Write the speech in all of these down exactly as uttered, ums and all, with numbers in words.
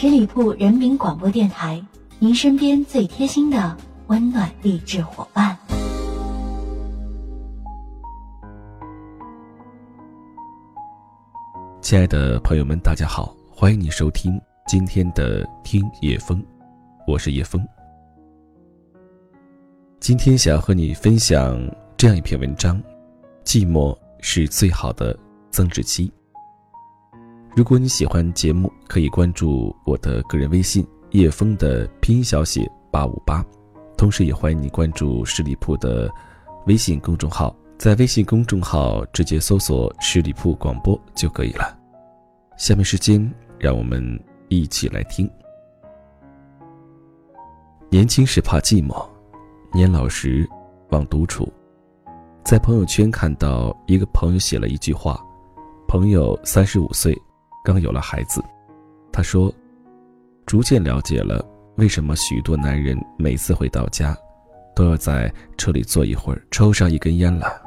十里铺人民广播电台，您身边最贴心的温暖励志伙伴。亲爱的朋友们，大家好，欢迎你收听今天的听叶枫，我是叶枫。今天想要和你分享这样一篇文章，寂寞是最好的增值期。如果你喜欢节目，可以关注我的个人微信叶枫的拼音小写八五八，同时也欢迎你关注十里铺的微信公众号，在微信公众号直接搜索十里铺广播就可以了。下面时间让我们一起来听。年轻时怕寂寞，年老时忘独处。在朋友圈看到一个朋友写了一句话，朋友三十五岁刚有了孩子，他说逐渐了解了为什么许多男人每次回到家都要在车里坐一会儿，抽上一根烟了。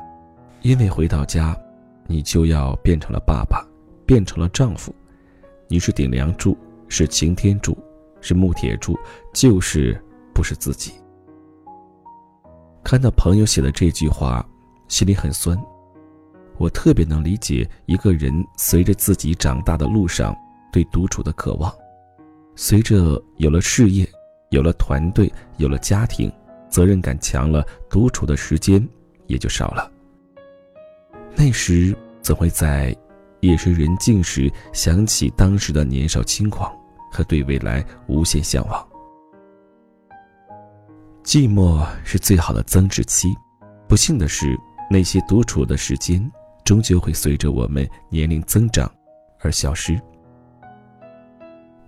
因为回到家你就要变成了爸爸，变成了丈夫，你是顶梁柱，是擎天柱，是木铁柱，就是不是自己。看到朋友写的这句话，心里很酸。我特别能理解一个人随着自己长大的路上对独处的渴望，随着有了事业，有了团队，有了家庭，责任感强了，独处的时间也就少了。那时总会在夜深人静时想起当时的年少轻狂和对未来无限向往。寂寞是最好的增值期，不幸的是，那些独处的时间终究会随着我们年龄增长而消失。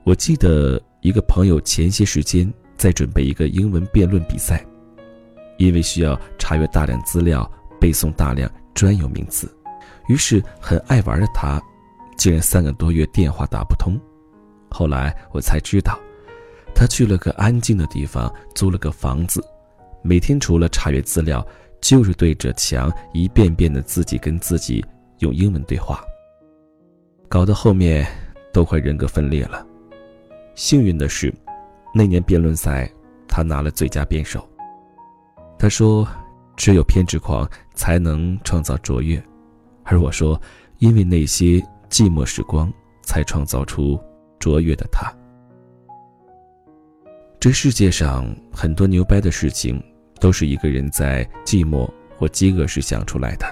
我记得一个朋友前些时间在准备一个英文辩论比赛，因为需要查阅大量资料，背诵大量专有名词，于是很爱玩的他竟然三个多月电话打不通。后来我才知道，他去了个安静的地方，租了个房子，每天除了查阅资料，就是对着墙一遍遍的自己跟自己用英文对话，搞到后面都快人格分裂了。幸运的是，那年辩论赛他拿了最佳辩手。他说只有偏执狂才能创造卓越，而我说因为那些寂寞时光才创造出卓越的他。这世界上很多牛掰的事情都是一个人在寂寞或饥饿时想出来的。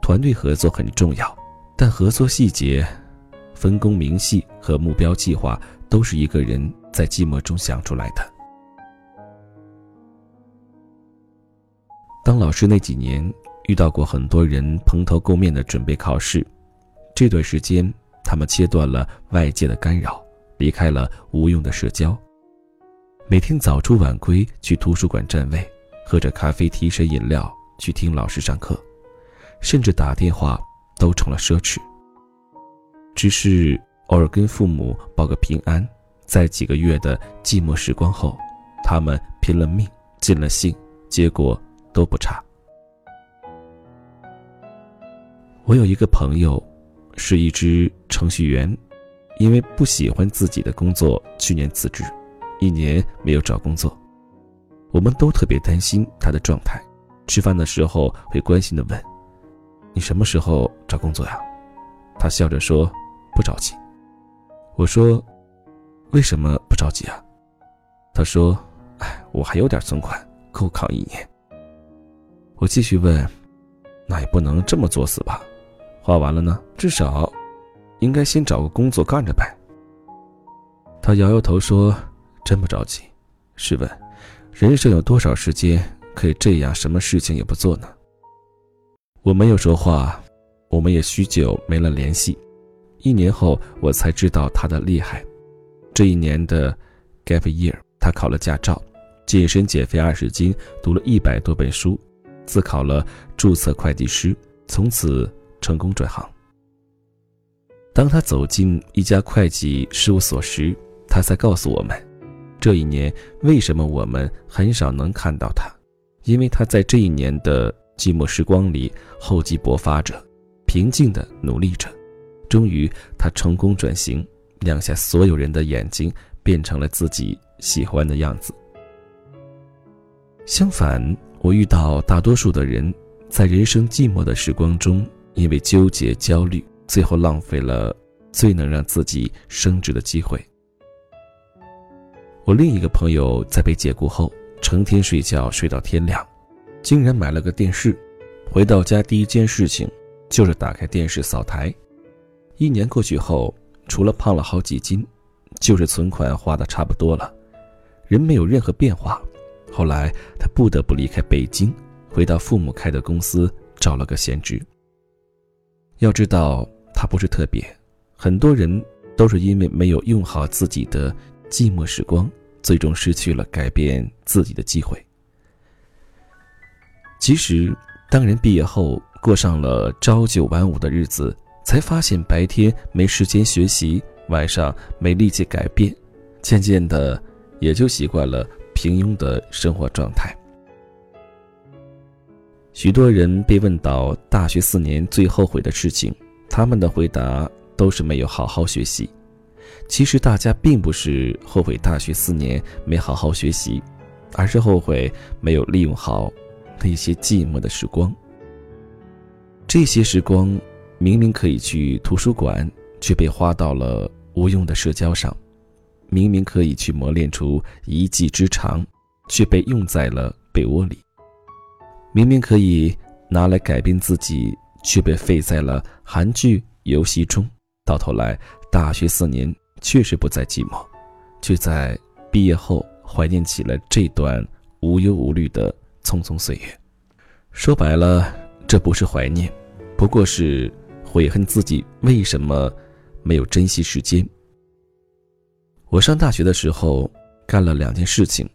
团队合作很重要，但合作细节、分工明细和目标计划都是一个人在寂寞中想出来的。当老师那几年，遇到过很多人蓬头垢面的准备考试，这段时间他们切断了外界的干扰，离开了无用的社交，每天早出晚归去图书馆占位，喝着咖啡提神饮料去听老师上课，甚至打电话都成了奢侈。只是偶尔跟父母报个平安，在几个月的寂寞时光后，他们拼了命，尽了兴，结果都不差。我有一个朋友是一只程序员，因为不喜欢自己的工作，去年辞职，一年没有找工作。我们都特别担心他的状态，吃饭的时候会关心地问，你什么时候找工作呀？他笑着说不着急。我说为什么不着急啊？他说哎，我还有点存款，够扛一年。我继续问，那也不能这么作死吧，花完了呢，至少应该先找个工作干着呗。他摇摇头说真不着急。试问人生有多少时间可以这样什么事情也不做呢？我没有说话，我们也许久没了联系。一年后我才知道他的厉害。这一年的 gap year， 他考了驾照，健身减肥二十斤，读了一百多本书，自考了注册会计师，从此成功转行。当他走进一家会计事务所时，他才告诉我们这一年为什么我们很少能看到他，因为他在这一年的寂寞时光里厚积薄发着，平静地努力着。终于他成功转型，亮下所有人的眼睛，变成了自己喜欢的样子。相反，我遇到大多数的人，在人生寂寞的时光中，因为纠结焦虑，最后浪费了最能让自己升值的机会。我另一个朋友在被解雇后，成天睡觉睡到天亮，竟然买了个电视，回到家第一件事情就是打开电视扫台。一年过去后，除了胖了好几斤，就是存款花的差不多了，人没有任何变化。后来他不得不离开北京，回到父母开的公司找了个闲职。要知道他不是特别，很多人都是因为没有用好自己的寂寞时光，最终失去了改变自己的机会。其实当人毕业后过上了朝九晚五的日子，才发现白天没时间学习，晚上没力气改变，渐渐的也就习惯了平庸的生活状态。许多人被问到大学四年最后悔的事情，他们的回答都是没有好好学习。其实大家并不是后悔大学四年没好好学习，而是后悔没有利用好那些寂寞的时光。这些时光明明可以去图书馆，却被花到了无用的社交上；明明可以去磨练出一技之长，却被用在了被窝里；明明可以拿来改变自己，却被废在了韩剧游戏中。到头来，大学四年确实不再寂寞，却在毕业后怀念起了这段无忧无虑的匆匆岁月。说白了，这不是怀念，不过是悔恨自己为什么没有珍惜时间。我上大学的时候干了两件事情，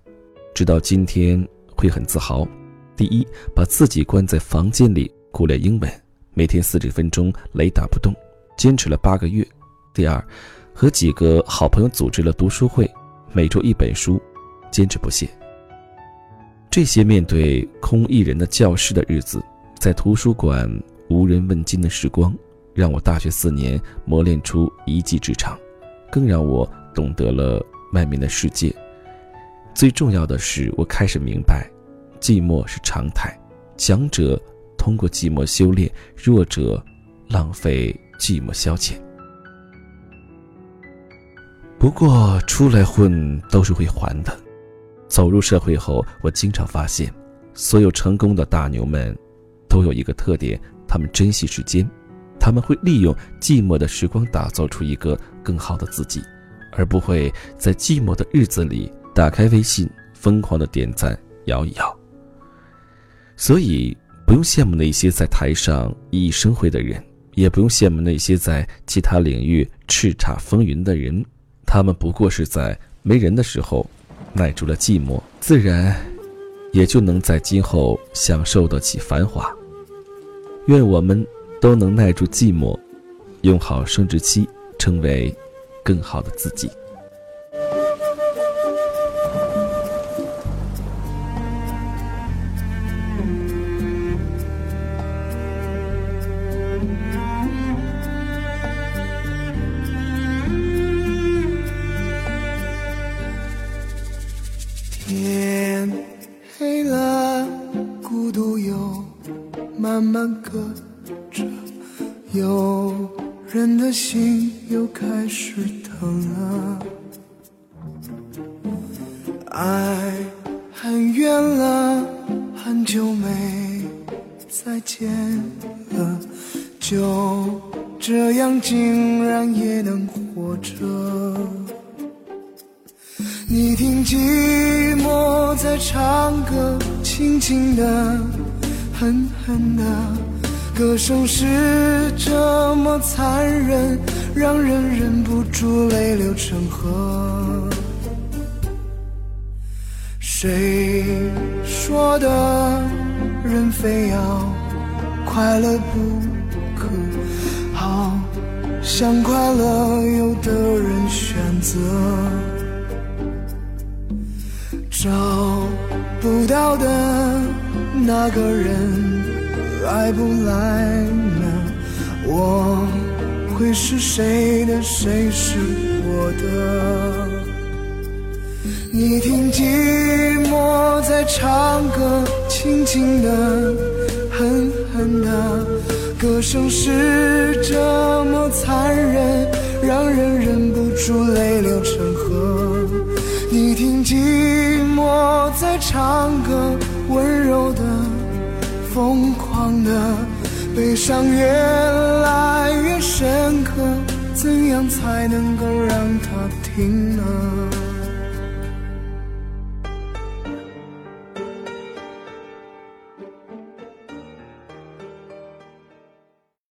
直到今天会很自豪。第一，把自己关在房间里苦练英文，每天四十分钟雷打不动，坚持了八个月。第二，和几个好朋友组织了读书会，每周一本书，坚持不懈。这些面对空一人的教室的日子，在图书馆无人问津的时光，让我大学四年磨练出一技之长，更让我懂得了外面的世界。最重要的是，我开始明白，寂寞是常态，强者通过寂寞修炼，弱者浪费寂寞消遣。不过出来混都是会还的。走入社会后，我经常发现，所有成功的大牛们都有一个特点，他们珍惜时间，他们会利用寂寞的时光打造出一个更好的自己，而不会在寂寞的日子里打开微信疯狂的点赞摇一摇。所以不用羡慕那些在台上熠熠生辉的人，也不用羡慕那些在其他领域叱咤风云的人，他们不过是在没人的时候耐住了寂寞，自然也就能在今后享受得起繁华。愿我们都能耐住寂寞，用好生殖期，成为更好的自己。天黑了，孤独又慢慢搁着，有人的心又开始疼了。爱很远了，很久没再见了，就这样竟然也能活着。你听寂寞在唱歌，轻轻的，狠狠的，歌声是这么残忍，让人忍不住泪流成河。谁说的人非要快乐不可，好像快乐有的人选择找不到的那个人，来不来呢？我会是谁的谁是我的。你听寂寞在唱歌，轻轻的，狠狠的，歌声是这么残忍，让人忍不住泪流成河。你听寂寞在唱歌，温柔的，疯狂的，悲伤越来越深刻，怎样才能够让它停呢？